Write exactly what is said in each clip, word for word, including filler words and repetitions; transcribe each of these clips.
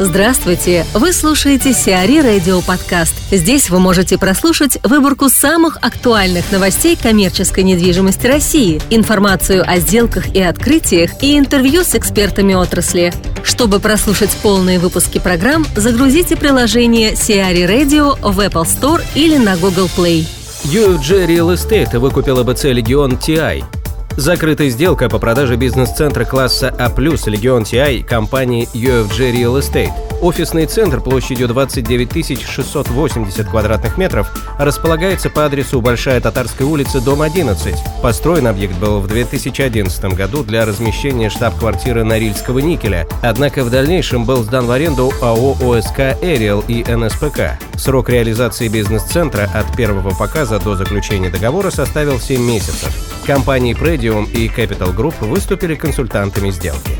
Здравствуйте! Вы слушаете си ар и Radio подкаст. Здесь вы можете прослушать выборку самых актуальных новостей коммерческой недвижимости России, информацию о сделках и открытиях и интервью с экспертами отрасли. Чтобы прослушать полные выпуски программ, загрузите приложение си ар и Radio в Apple Store или на Google Play. ю эф джи Real Estate выкупила БЦ «Легион ТиАй». Закрытая сделка по продаже бизнес-центра класса А+, Легион ТиАй компании ю эф джи Real Estate. Офисный центр площадью двадцать девять тысяч шестьсот восемьдесят квадратных метров располагается по адресу Большая Татарская улица, дом одиннадцать. Построен объект был в две тысячи одиннадцатом году для размещения штаб-квартиры Норильского Никеля, однако в дальнейшем был сдан в аренду АО ОСК Ариал и эн эс пэ ка. Срок реализации бизнес-центра от первого показа до заключения договора составил семь месяцев. Компании Преди и Capital Group выступили консультантами сделки.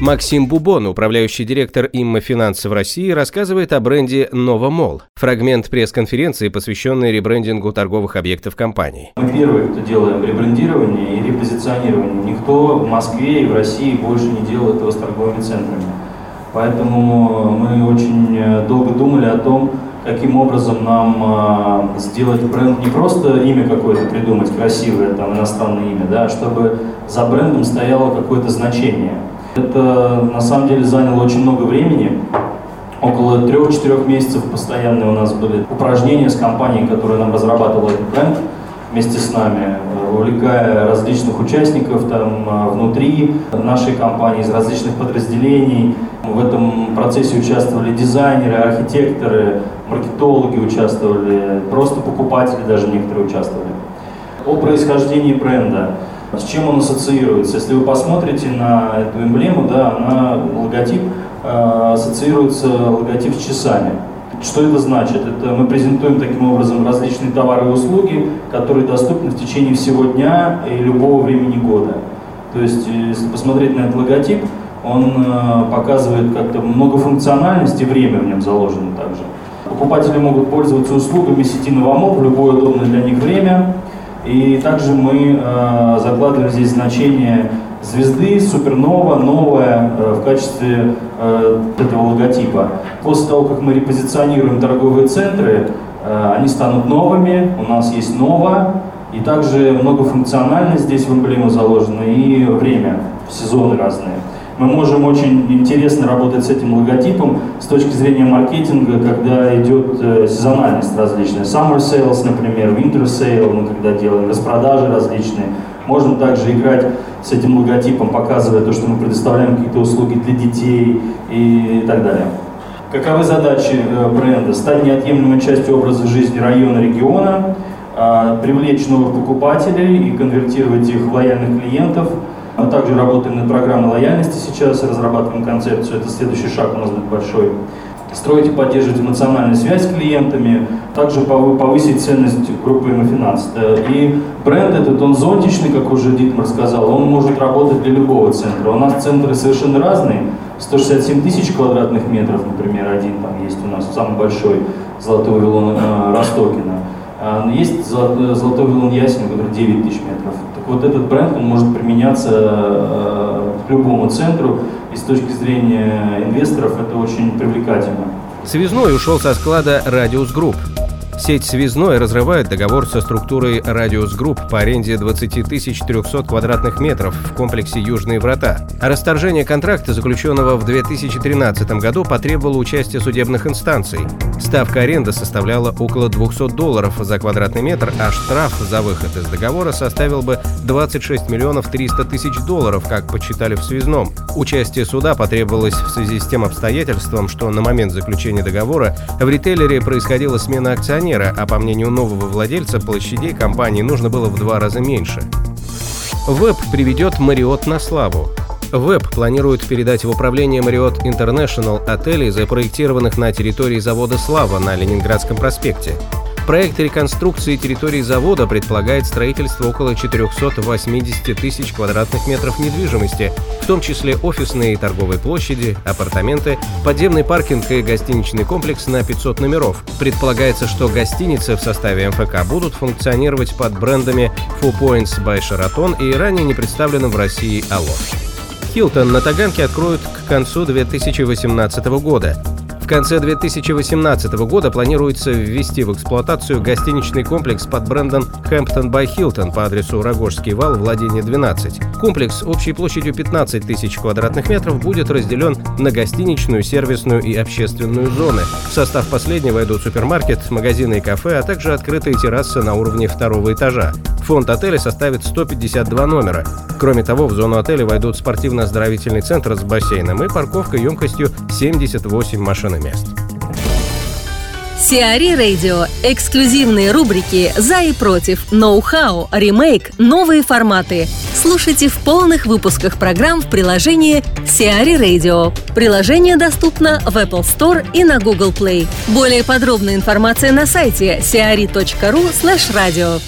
Максим Бубон, управляющий директор Immofinanz в России, рассказывает о бренде NOVAMOLL. Фрагмент пресс-конференции, посвященный ребрендингу торговых объектов компании. Мы первые, кто делаем ребрендирование и репозиционирование. Никто в Москве и в России больше не делал этого с торговыми центрами. Поэтому мы очень долго думали о том, каким образом нам сделать бренд, не просто имя какое-то придумать, красивое там, иностранное имя, да, чтобы за брендом стояло какое-то значение. Это на самом деле заняло очень много времени. Около трех-четырех месяцев постоянные у нас были упражнения с компанией, которая нам разрабатывала этот бренд вместе с нами, увлекая различных участников там, внутри нашей компании, из различных подразделений. В этом процессе участвовали дизайнеры, архитекторы, маркетологи участвовали, просто покупатели даже некоторые участвовали. О происхождении бренда, с чем он ассоциируется. Если вы посмотрите на эту эмблему, да, она, логотип, э, ассоциируется логотип с часами. Что это значит? Это мы презентуем таким образом различные товары и услуги, которые доступны в течение всего дня и любого времени года. То есть, если посмотреть на этот логотип, он э, показывает как-то многофункциональность и время в нем заложено также. Покупатели могут пользоваться услугами сети NOVAMOLL в любое удобное для них время. И также мы э, закладываем здесь значение звезды, супернова, новая э, в качестве э, этого логотипа. После того, как мы репозиционируем торговые центры, э, они станут новыми, у нас есть нова, и также многофункциональность здесь в эмблему заложено, и время, сезоны разные. Мы можем очень интересно работать с этим логотипом с точки зрения маркетинга, когда идет э, сезональность различная. Summer sales, например, winter sale, мы когда делаем распродажи различные. Можно также играть с этим логотипом, показывая то, что мы предоставляем какие-то услуги для детей и так далее. Каковы задачи э, бренда? Стать неотъемлемой частью образа жизни района, региона, э, привлечь новых покупателей и конвертировать их в лояльных клиентов. Мы также работаем над программой лояльности сейчас, разрабатываем концепцию, это следующий шаг у нас будет большой. Строить и поддерживать эмоциональную связь с клиентами, также повысить ценность группы Immofinanz. И бренд этот, он зонтичный, как уже Дитмар сказал, он может работать для любого центра. У нас центры совершенно разные, сто шестьдесят семь тысяч квадратных метров, например, один там есть у нас, самый большой, Золотой Вавилон Ростокина. Есть Золотой Вавилон Ясень, который девять тысяч метров. Так вот, этот бренд он может применяться э, к любому центру, и с точки зрения инвесторов это очень привлекательно. Связной ушел со склада «Радиус Групп». Сеть «Связной» разрывает договор со структурой «Радиус Групп» по аренде двадцать тысяч триста квадратных метров в комплексе «Южные врата». Расторжение контракта, заключенного в две тысячи тринадцатом году, потребовало участия судебных инстанций. Ставка аренды составляла около двести долларов за квадратный метр, а штраф за выход из договора составил бы двадцать шесть миллионов триста тысяч долларов, как подсчитали в «Связном». Участие суда потребовалось в связи с тем обстоятельством, что на момент заключения договора в ритейлере происходила смена акционеров, а по мнению нового владельца, площадей компании нужно было в два раза меньше. ВЭБ приведет Marriott на славу. ВЭБ планирует передать в управление Marriott International отелей, запроектированных на территории завода «Слава» на Ленинградском проспекте. Проект реконструкции территории завода предполагает строительство около четыреста восемьдесят тысяч квадратных метров недвижимости, в том числе офисные и торговые площади, апартаменты, подземный паркинг и гостиничный комплекс на пятьсот номеров. Предполагается, что гостиницы в составе эм эф ка будут функционировать под брендами Four Points by Sheraton и ранее не представленным в России Aloft. Hilton на Таганке откроют к концу две тысячи восемнадцатого года. В конце две тысячи восемнадцатого года планируется ввести в эксплуатацию гостиничный комплекс под брендом Hampton by Hilton по адресу Рогожский вал, владение двенадцать. Комплекс общей площадью пятнадцать тысяч квадратных метров будет разделен на гостиничную, сервисную и общественную зоны. В состав последнего войдут супермаркет, магазины и кафе, а также открытые террасы на уровне второго этажа. Фонд отеля составит сто пятьдесят два номера. Кроме того, в зону отеля войдут спортивно-оздоровительный центр с бассейном и парковка емкостью семьдесят восемь машин мест. си ар и Radio. Эксклюзивные рубрики «За и против», «Ноу-хау», «Ремейк», «Новые форматы». Слушайте в полных выпусках программ в приложении си ар и Radio. Приложение доступно в Apple Store и на Google Play. Более подробная информация на сайте siari точка ру слэш радио.